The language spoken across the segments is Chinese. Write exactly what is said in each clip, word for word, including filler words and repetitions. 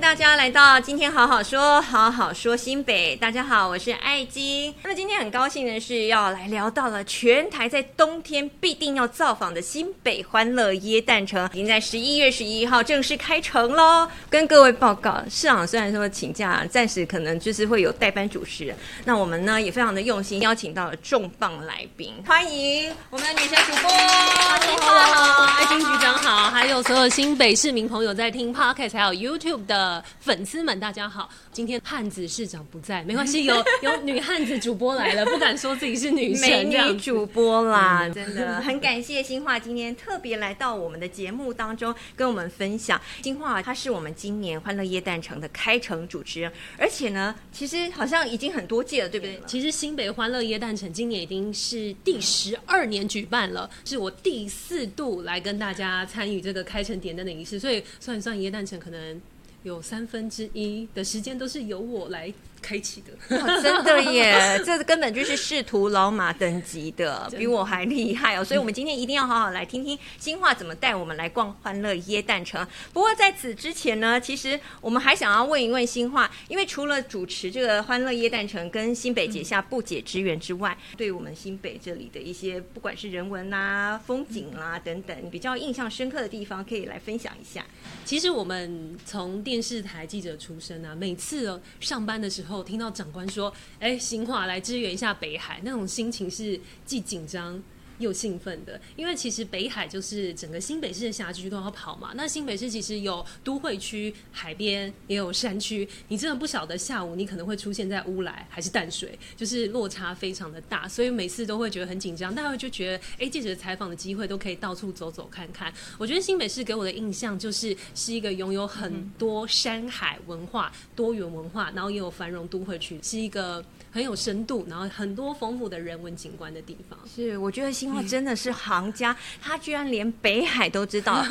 迎大家来到今天好好说好好说新北。大家好，我是艾金。那么今天很高兴的是要来聊到了全台在冬天必定要造访的新北欢乐耶诞城，已经在十一月十一号正式开城咯。跟各位报告，市长虽然说请假，暂时可能就是会有代班主持人，那我们呢也非常的用心邀请到了重磅来宾，欢迎我们的女神主播。你好，艾金局长好，还有所有新北市民朋友在听 Podcast 还有 YouTube的粉丝们，大家好！今天汉子市长不在，没关系，有有女汉子主播来了，不敢说自己是女神，美女主播啦，嗯、真的很感谢新化今天特别来到我们的节目当中，跟我们分享。新化她是我们今年欢乐耶诞城的开城主持人，而且呢，其实好像已经很多届了，对不对？其实新北欢乐耶诞城今年已经是第十二年举办了，是我第四度来跟大家参与这个开城点灯的仪式，所以算一算耶诞城可能有三分之一的时间都是由我来开启的、哦、真的耶这根本就是仕途老马等级的，比我还厉害哦。所以我们今天一定要好好来听听新化怎么带我们来逛欢乐耶诞城。不过在此之前呢，其实我们还想要问一问新化，因为除了主持这个欢乐耶诞城跟新北结下不解之缘之外、嗯、对我们新北这里的一些不管是人文啊风景啊等等比较印象深刻的地方可以来分享一下。其实我们从电视台记者出身啊，每次、哦、上班的时候后听到长官说哎，新化来支援一下北海，那种心情是既紧张又兴奋的。因为其实北海就是整个新北市的辖区都要跑嘛，那新北市其实有都会区、海边也有山区，你真的不晓得下午你可能会出现在乌来还是淡水，就是落差非常的大，所以每次都会觉得很紧张，但我就觉得哎，借着采访的机会都可以到处走走看看。我觉得新北市给我的印象就是是一个拥有很多山海文化、多元文化，然后也有繁荣都会区，是一个很有深度然后很多丰富的人文景观的地方。是，我觉得新化真的是行家、嗯、他居然连北海都知道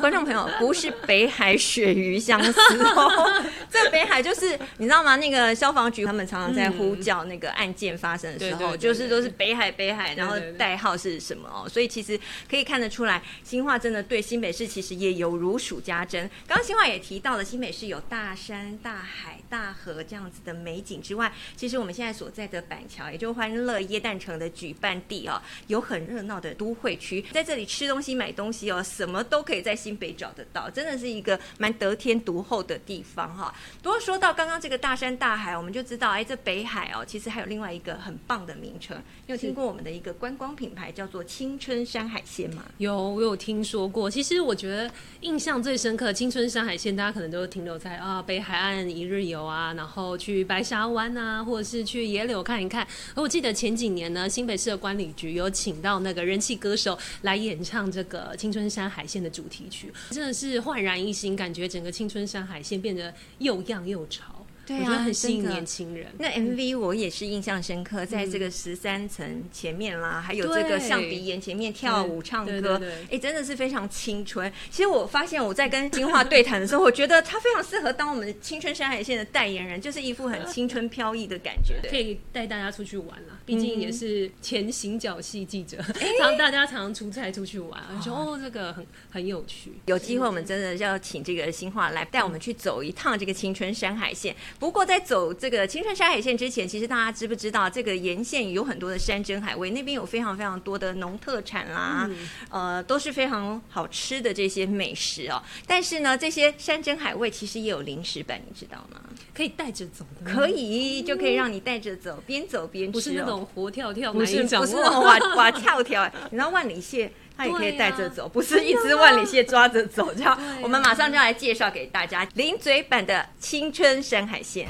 观众朋友，不是北海鳕鱼相思哦这北海就是你知道吗，那个消防局他们常常在呼叫那个案件发生的时候、嗯、就是都是北海北海，然后代号是什么哦。所以其实可以看得出来，新化真的对新北市其实也有如数家珍。刚刚新化也提到了新北市有大山大海大河这样子的美景之外，其实我们现在所在的板桥，也就是欢乐耶诞城的举办地哦，有很热闹的都会区，在这里吃东西买东西哦，什么都可以在新北找得到，真的是一个蛮得天独厚的地方哈、哦。不过说到刚刚这个大山大海，我们就知道哎，这北海哦，其实还有另外一个很棒的名称。你有听过我们的一个观光品牌叫做青春山海线吗？有，我有听说过。其实我觉得印象最深刻，青春山海线大家可能都停留在啊北海岸一日游啊，然后去白沙湾啊，或者是去去野柳看一看。而我记得前几年呢，新北市的管理局有请到那个人气歌手来演唱这个青春山海线的主题曲，真的是焕然一新，感觉整个青春山海线变得又样又潮。对啊，我觉得很吸引年轻人。那 M V 我也是印象深刻、嗯、在这个十三层前面啦，还有这个象鼻岩前面跳舞唱歌，对对对对，真的是非常青春。其实我发现我在跟新化对谈的时候我觉得他非常适合当我们青春山海线的代言人，就是一副很青春飘逸的感觉，可以带大家出去玩啦。毕竟也是前行脚系记者、嗯、大家常常出差出去玩，我觉得哦这个 很, 很有趣。有机会我们真的要请这个新化来带我们去走一趟这个青春山海线。不过在走这个青春山海线之前，其实大家知不知道这个沿线有很多的山珍海味，那边有非常非常多的农特产啦、嗯、呃，都是非常好吃的这些美食哦。但是呢，这些山珍海味其实也有零食版，你知道吗？可以带着走的，可以、嗯、就可以让你带着走，边走边吃、哦、不是那种活跳跳，不是不是那种哇哇跳跳、欸、你知道万里蟹它也可以带着走、啊、不是一只万里蟹抓着走这样、啊、我们马上就来介绍给大家零嘴版的青春山海线。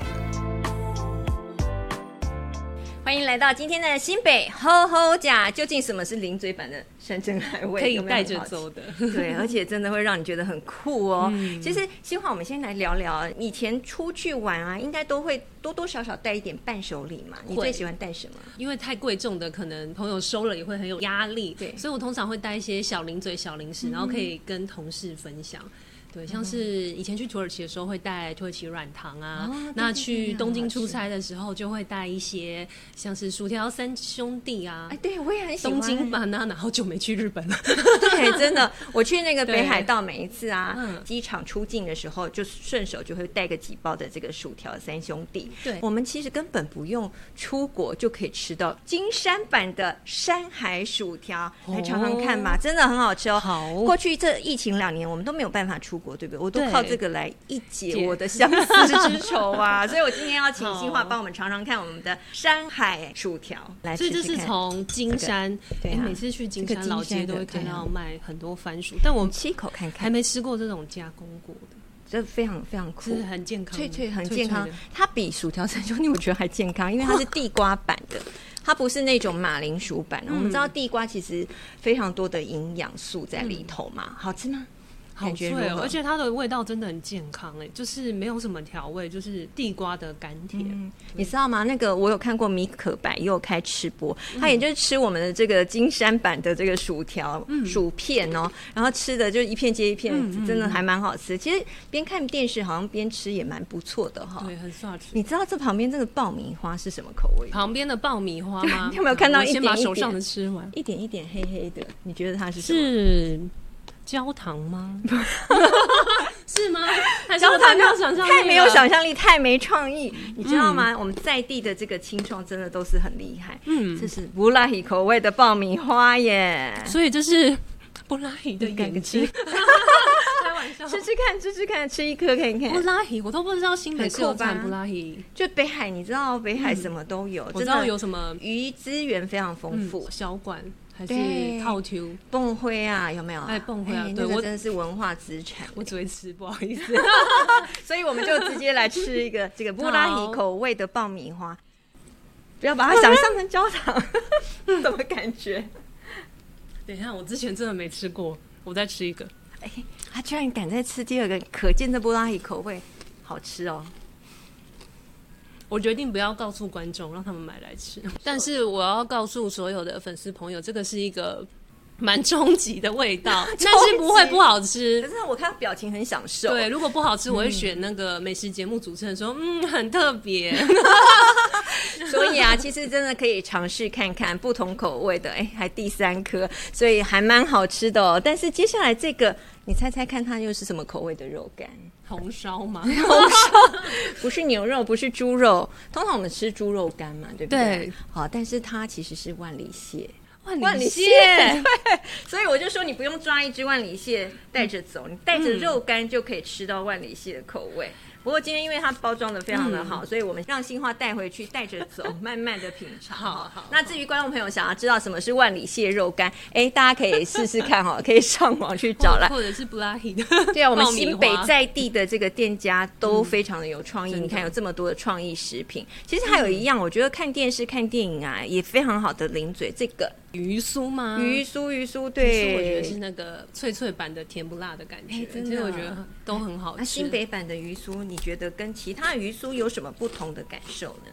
欢迎来到今天的新北厚厚呷，究竟什么是零嘴版的山珍海味，可以带着走的对，而且真的会让你觉得很酷哦、嗯、其实新化我们先来聊聊，以前出去玩啊应该都会多多少少带一点伴手礼嘛，你最喜欢带什么？因为太贵重的可能朋友收了也会很有压力，对，所以我通常会带一些小零嘴小零食、嗯、然后可以跟同事分享。对，像是以前去土耳其的时候会带土耳其软糖啊，哦、那去东京出差的时候就会带一些像是薯条三兄弟啊，哎，对我也很喜欢东京 banana， 好久没去日本了，对，真的，我去那个北海道每一次啊，机场出境的时候就顺手就会带个几包的这个薯条三兄弟，对，我们其实根本不用出国就可以吃到金山版的山海薯条，来尝尝看吧，哦、真的很好吃哦。好，过去这疫情两年我们都没有办法出国，对不对？我都靠这个来一解我的相思之仇啊！所以我今天要请新樺帮我们尝尝看我们的山海薯条，来吃吃看。所以这是从金山，这个对啊、每次去金山老街都会看到卖很多番薯，这个、但我们吃一口看看，还没吃过这种加工过的。这非常非常酷，是很健康，脆脆很健康，脆脆它比薯条三兄弟我觉得还健康，因为它是地瓜版的，它不是那种马铃薯版的、嗯、我们知道地瓜其实非常多的营养素在里头嘛、嗯、好吃吗？好脆哦，而且它的味道真的很健康，就是没有什么调味，就是地瓜的甘甜、嗯、你知道吗？那个我有看过米可白也有开吃播、嗯、他也就是吃我们的这个金山版的这个薯条、嗯、薯片哦，然后吃的就一片接一片、嗯、真的还蛮好吃、嗯、其实边看电视好像边吃也蛮不错的、哦、对，很爽吃。你知道这旁边这个爆米花是什么口味？旁边的爆米花吗？你有没有看到一点一点、啊、我先把手上的吃完，一点一点黑黑的，你觉得它是什么？是焦糖吗？是吗？还是太没有想象力，太没有想象力，太没创意、嗯、你知道吗？我们在地的这个青创真的都是很厉害。嗯，这是布拉希口味的爆米花耶，所以这是布拉希的眼睛。吃吃看，吃吃看，吃一颗看一看。布拉希，我都不知道新北是有产布拉希。就北海，你知道北海什么都有，嗯、我知道有什么鱼资源非常丰富，嗯、小馆还是套球、蹦灰啊，有没有、啊？哎，蹦灰啊，欸、对，那個、真的是文化资产、欸我。我只会吃，不好意思。所以我们就直接来吃一个这个布拉希口味的爆米花，不要把它想象成焦糖，怎么感觉？等一下，我之前真的没吃过，我再吃一个。哎、欸，他居然敢再吃第二个，可见这布拉希口味好吃哦！我决定不要告诉观众，让他们买来吃。但是我要告诉所有的粉丝朋友，这个是一个蛮终极的味道，但是不会不好吃。可是我看他表情很享受。对，如果不好吃，我会选那个美食节目主持人说，嗯，嗯很特别。所以啊，其实真的可以尝试看看不同口味的，哎、欸，还第三颗，所以还蛮好吃的哦。但是接下来这个，你猜猜看，它又是什么口味的肉干？红烧吗？红烧不是牛肉，不是猪肉，通常我们吃猪肉干嘛，对不对？对。好，但是它其实是万里蟹。万里蟹，对，所以我就说你不用抓一只万里蟹带着走，你带着肉干就可以吃到万里蟹的口味。嗯、不过今天因为它包装的非常的好、嗯，所以我们让新樺带回去，带着走，慢慢的品尝。好, 好, 好，那至于观众朋友想要知道什么是万里蟹肉干，哎，大家可以试试看哈，可以上网去找来，或者是布拉希的。对啊，我们新北在地的这个店家都非常的有创意，嗯、你看有这么多的创意食品。其实还有一样，我觉得看电视、看电影啊，也非常好的零嘴这个。鱼酥吗？鱼酥，鱼酥，对，鱼酥我觉得是那个脆脆版的甜不辣的感觉，欸、真的，其实我觉得都很好吃。那新北版的鱼酥，你觉得跟其他鱼酥有什么不同的感受呢？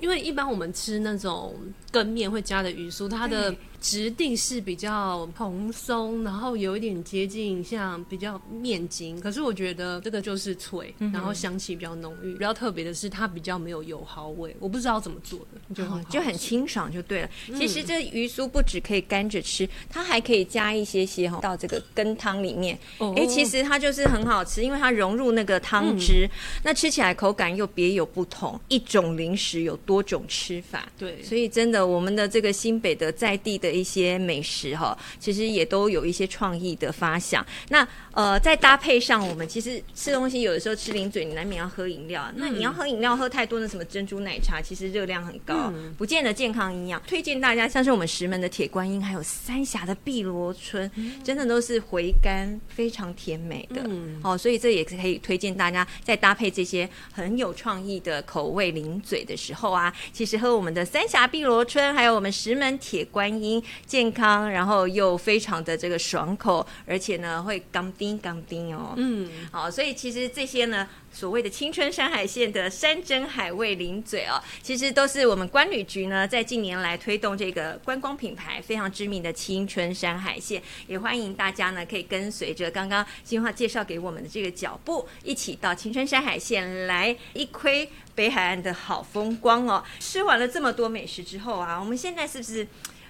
因为一般我们吃那种羹面会加的鱼酥，它的质地是比较蓬松，然后有一点接近像比较面筋，可是我觉得这个就是脆，然后香气比较浓郁、嗯、比较特别的是它比较没有油耗味，我不知道怎么做的，就 很, 就很清爽就对了、嗯、其实这鱼酥不只可以干着吃，它还可以加一些些到这个羹汤里面、哦欸、其实它就是很好吃，因为它融入那个汤汁、嗯、那吃起来口感又别有不同，一种零食有多种吃法，对，所以真的我们的这个新北的在地的一些美食其实也都有一些创意的发想。那呃，再搭配上我们其实吃东西有的时候吃零嘴你难免要喝饮料、嗯、那你要喝饮料喝太多的什么珍珠奶茶其实热量很高、嗯、不见得健康营养，推荐大家像是我们石门的铁观音还有三峡的碧螺春、嗯、真的都是回甘非常甜美的、嗯哦、所以这也可以推荐大家在搭配这些很有创意的口味零嘴的时候啊，其实喝我们的三峡碧螺春还有我们石门铁观音健康，然后又非常的这个爽口，而且呢会甘丁甘丁哦。嗯，好，所以其实这些呢所谓的青春山海线的山珍海味零嘴哦，其实都是我们观旅局呢在近年来推动这个观光品牌非常知名的青春山海线，也欢迎大家呢可以跟随着刚刚新樺介绍给我们的这个脚步，一起到青春山海线来一窥北海岸的好风光哦。吃完了这么多美食之后啊，我们现在是不是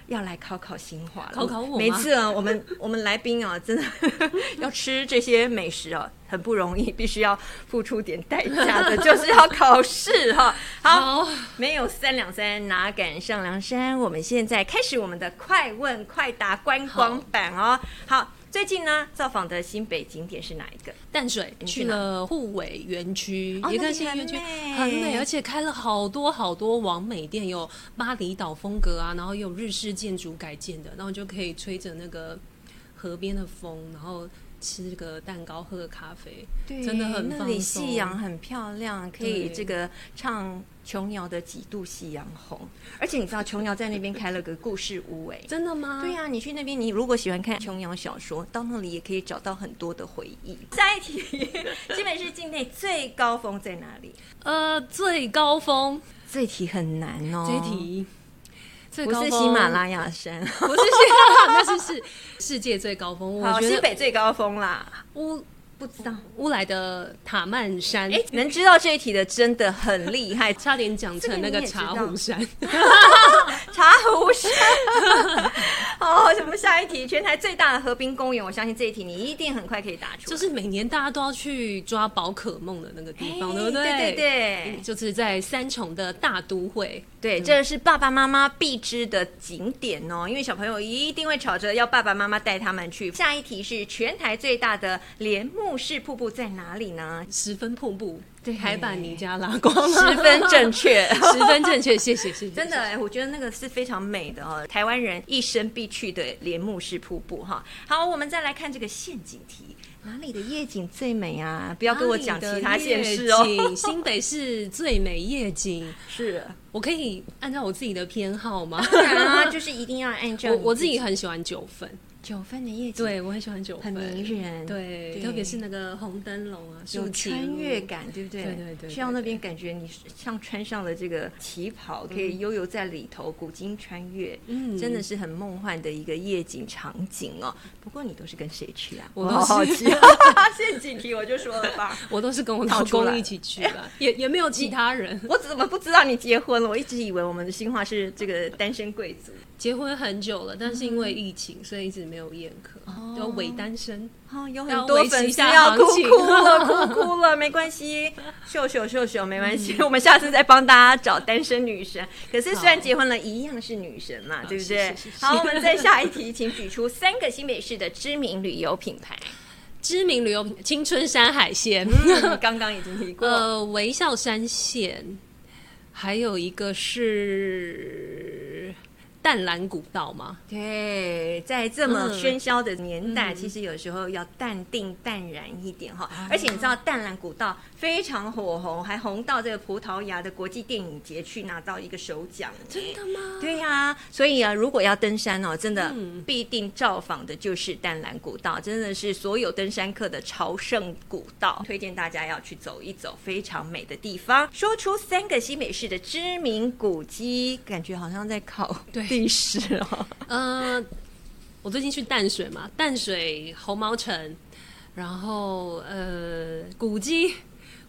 要来考考新樺了？考考我吗？每次啊，我们我们来宾啊，真的要吃这些美食啊，很不容易，必须要付出点代价的，就是要考试哈、啊。好，没有三两三，哪敢上梁山？我们现在开始我们的快问快答观光版哦。好。好，最近呢造访的新北景点是哪一个？淡水去了滬尾园区、哦、也看新园区很美，而且开了好多好多网美店，有巴厘岛风格啊，然后有日式建筑改建的，然后就可以吹着那个河边的风，然后吃个蛋糕喝个咖啡，对，真的很放松。那里夕阳很漂亮，可以这个唱琼瑶的几度夕阳红，而且你知道琼瑶在那边开了个故事屋、欸、真的吗？对啊，你去那边，你如果喜欢看琼瑶小说，到那里也可以找到很多的回忆。下一题，新北市境内最高峰在哪里？呃，最高峰，这题很难哦，这题不是喜马拉雅山，不是喜马拉雅，但是是世界最高峰。好，新北最高峰啦，乌不知道乌来的塔曼山。哎，能知道这一题的真的很厉害，差点讲成那个茶壶山。茶壶山。好，我们下一题，全台最大的河滨公园，我相信这一题你一定很快可以答出来。就是每年大家都要去抓宝可梦的那个地方，对不对？对对对、嗯，就是在三重的大都会。对，这是爸爸妈妈必知的景点哦，因为小朋友一定会吵着要爸爸妈妈带他们去。下一题是全台最大的帘幕式瀑布在哪里呢？十分瀑布，对，海版尼加拉瓜，十分正确，十分正确，谢谢，谢谢，真的、欸，我觉得那个是非常美的哦，台湾人一生必去的帘幕式瀑布哈。好，我们再来看这个陷阱题。哪里的夜景最美啊？不要跟我讲其他县市哦。新北市最美夜景是，我可以按照我自己的偏好吗？当然啊，就是一定要按照 我, 我自己很喜欢九份，九份的夜景，对，我很喜欢九份，很迷人， 对, 對，特别是那个红灯笼啊，有穿越感，对不对？对对 对, 對，去到那边感觉你像穿上了这个旗袍，可以悠游在里头，古今穿越，嗯，真的是很梦幻的一个夜景场景哦。不过你都是跟谁去啊？我都是。好奇陷阱题我就说了吧，我都是跟我老公一起去吧，也也没有其他人。我怎么不知道你结婚了？我一直以为我们的新樺是这个单身贵族。结婚很久了，但是因为疫情，嗯、所以一直没有宴客，要、哦、伪单身。哦，有很多粉丝要哭哭了，哭哭了，没关系，秀秀秀秀，没关系、嗯，我们下次再帮大家找单身女神。可是虽然结婚了，一样是女神嘛，对不对？好，我们再下一题，请举出三个新北市的知名旅游品牌。知名旅游青春山海线，嗯、刚刚已经提过。呃，微笑山线，还有一个是淡蓝古道嘛。对，在这么喧嚣的年代、嗯、其实有时候要淡定淡然一点、嗯、而且你知道淡蓝古道非常火红，还红到这个葡萄牙的国际电影节去拿到一个首奖。真的吗？对呀、啊，所以啊，如果要登山哦，真的必定造访的就是淡蓝古道，真的是所有登山客的朝圣古道，推荐大家要去走一走，非常美的地方。说出三个新北市的知名古迹，感觉好像在考对历史哦。呃，我最近去淡水嘛，淡水红毛城，然后呃古迹，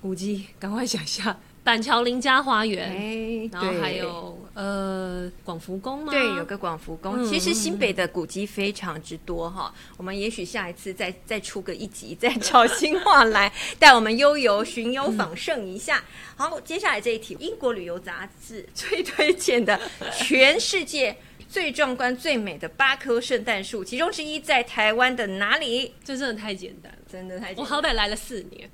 古迹，赶快想一下，板桥林家花园，欸、然后还有呃广福宫吗？对，有个广福宫、嗯。其实新北的古迹非常之多哈、嗯，我们也许下一次再再出个一集，再找新樺来带我们悠游巡游访胜一下、嗯。好，接下来这一题，英国旅游杂志最推荐的全世界最壮观、最美的八棵圣诞树，其中之一在台湾的哪里？这真的太简单了，真的太简单了。我好歹来了四年，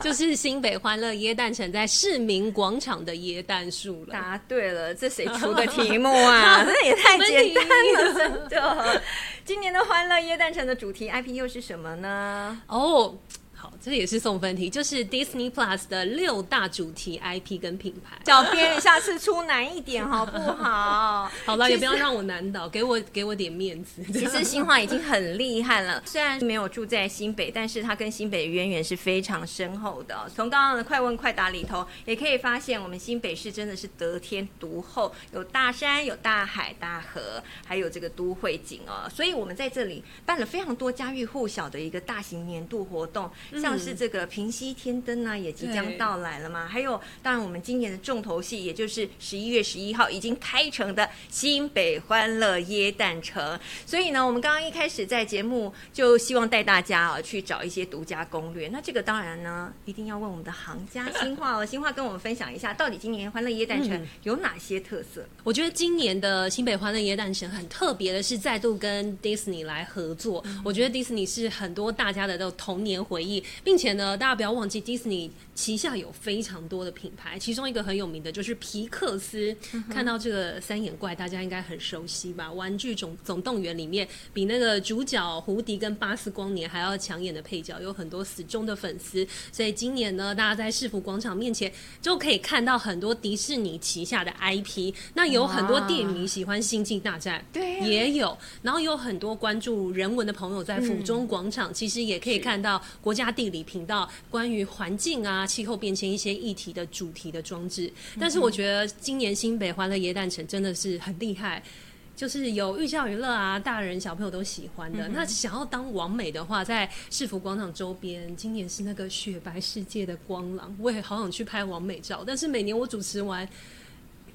就是新北欢乐耶诞城在市民广场的耶诞树了。答对了，这谁出的题目啊？这也太简单了，真的。今年的欢乐耶诞城的主题 I P 又是什么呢？哦、oh.。这也是送分题，就是 Disney Plus 的六大主题 I P 跟品牌。小编下次出难一点好不好？好了，也不要让我难倒，给我给我点面子。其实新化已经很厉害了，虽然没有住在新北，但是它跟新北的渊源是非常深厚的、哦、从刚刚的快问快答里头也可以发现，我们新北市真的是得天独厚，有大山有大海大河，还有这个都会景哦。所以我们在这里办了非常多家喻户晓的一个大型年度活动，像是这个平溪天灯啊也即将到来了嘛，还有当然我们今年的重头戏，也就是十一月十一号已经开城的新北欢乐耶诞城。所以呢，我们刚刚一开始在节目就希望带大家、啊、去找一些独家攻略，那这个当然呢一定要问我们的行家新化哦。新化跟我们分享一下，到底今年欢乐耶诞城有哪些特色、嗯、我觉得今年的新北欢乐耶诞城很特别的是再度跟 Disney 来合作、嗯、我觉得 Disney 是很多大家的童年回忆，并且呢大家不要忘记 Disney 旗下有非常多的品牌，其中一个很有名的就是皮克斯、嗯、看到这个三眼怪大家应该很熟悉吧，玩具 总, 总动员里面比那个主角胡迪跟巴斯光年还要抢眼的配角，有很多死忠的粉丝。所以今年呢大家在市府广场面前就可以看到很多迪士尼旗下的 I P， 那有很多电影迷喜欢星际大战对、啊、也有，然后有很多关注人文的朋友在府中广场、嗯、其实也可以看到国家地理频道关于环境啊气候变迁一些议题的主题的装置。但是我觉得今年新北欢乐耶诞城真的是很厉害，就是有寓教于乐啊，大人小朋友都喜欢的、嗯、那想要当网美的话，在市府广场周边今年是那个雪白世界的光廊，我也好想去拍网美照，但是每年我主持完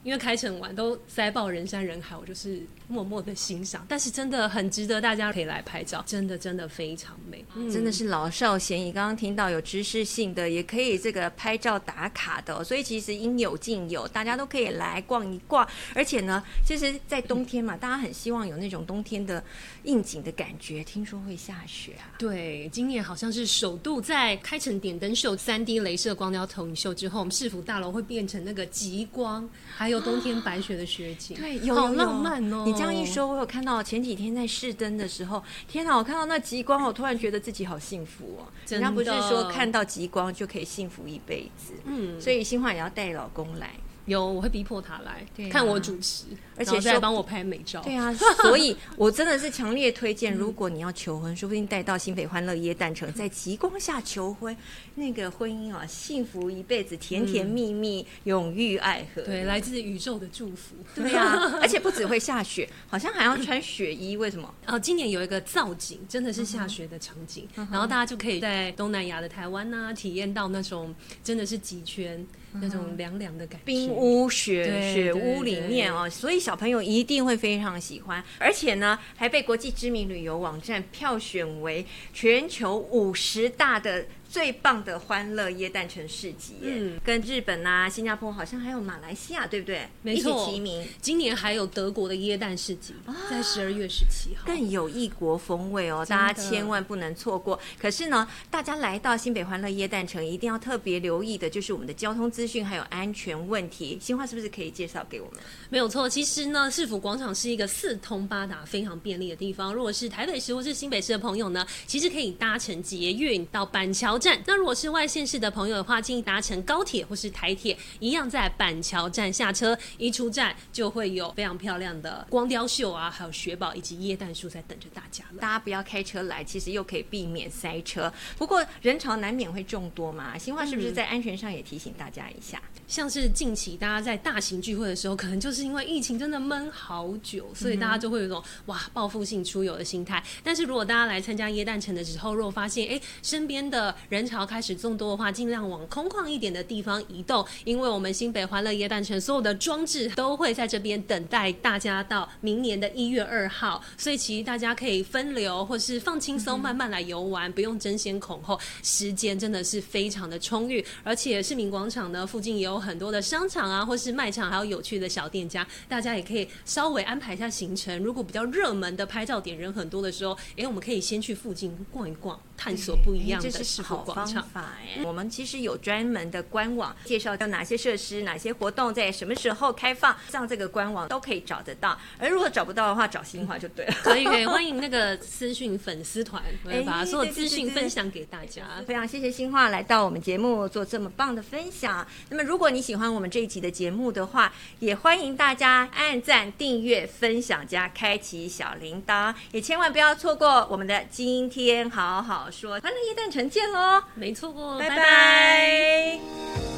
因为开城完都塞爆人山人海，我就是默默的欣赏，但是真的很值得大家可以来拍照，真的真的非常美、嗯、真的是老少咸宜。刚刚听到有知识性的，也可以这个拍照打卡的、哦、所以其实应有尽有，大家都可以来逛一逛。而且呢其实在冬天嘛、嗯、大家很希望有那种冬天的应景的感觉，听说会下雪啊。对，今年好像是首度在开城点灯秀 三 D 雷射光雕投影秀之后，我们市府大楼会变成那个极光，还还有冬天白雪的雪景、啊、对，有有有，好浪漫哦。你这样一说，我有看到前几天在试灯的时候，天哪，我看到那极光，我突然觉得自己好幸福哦。人家不是说看到极光就可以幸福一辈子，嗯，所以新化也要带老公来。有，我会逼迫他来、啊、看我主持，而且再帮我拍美照。对啊，所以我真的是强烈推荐，如果你要求婚，说不定带到新北欢乐耶诞城，在极光下求婚，那个婚姻啊，幸福一辈子，甜甜蜜蜜，嗯、永浴爱河。对，来自宇宙的祝福。对啊，而且不只会下雪，好像还要穿雪衣，为什么？哦、啊，今年有一个造景，真的是下雪的场景，嗯、然后大家就可以在东南亚的台湾啊，体验到那种真的是极圈。那种凉凉的感觉，冰屋雪雪屋里面哦，所以小朋友一定会非常喜欢。而且呢还被国际知名旅游网站票选为全球五十大的最棒的欢乐耶诞城市集、嗯、跟日本啊新加坡好像还有马来西亚对不对，没错，一起齐名。今年还有德国的耶诞市集、啊、在十二月十七号，更有异国风味哦，大家千万不能错过。可是呢大家来到新北欢乐耶诞城一定要特别留意的就是我们的交通资讯还有安全问题，新化是不是可以介绍给我们？没有错，其实呢市府广场是一个四通八达非常便利的地方，如果是台北市或是新北市的朋友呢，其实可以搭乘捷运到板桥站，那如果是外县市的朋友的话，建议搭乘高铁或是台铁，一样在板桥站下车，一出站就会有非常漂亮的光雕秀啊，还有雪堡以及耶诞树在等着大家了。大家不要开车来，其实又可以避免塞车，不过人潮难免会众多嘛，新化是不是在安全上也提醒大家一下、嗯、像是近期大家在大型聚会的时候，可能就是因为疫情真的闷好久，所以大家就会有一种哇报复性出游的心态。但是如果大家来参加耶诞城的时候，如果发现哎身边的人潮开始众多的话，尽量往空旷一点的地方移动，因为我们新北欢乐耶诞城所有的装置都会在这边等待大家到明年的一月二号，所以其实大家可以分流或是放轻松慢慢来游玩、嗯、不用争先恐后，时间真的是非常的充裕。而且市民广场呢附近也有很多的商场啊或是卖场，还有有趣的小店家，大家也可以稍微安排一下行程，如果比较热门的拍照点人很多的时候，哎，我们可以先去附近逛一逛，探索不一样的事物。种方法耶。我们其实有专门的官网介绍到哪些设施、哪些活动在什么时候开放，上这个官网都可以找得到。而如果找不到的话，找新华就对了。可以可以，欢迎那个私讯粉丝团，我会把所有资讯分享给大家。非常谢谢新华来到我们节目做这么棒的分享。那么如果你喜欢我们这一集的节目的话，也欢迎大家按赞、订阅、分享加开启小铃铛，也千万不要错过我们的今天好好说。欢乐夜蛋城见咯，没错过，拜拜。拜拜。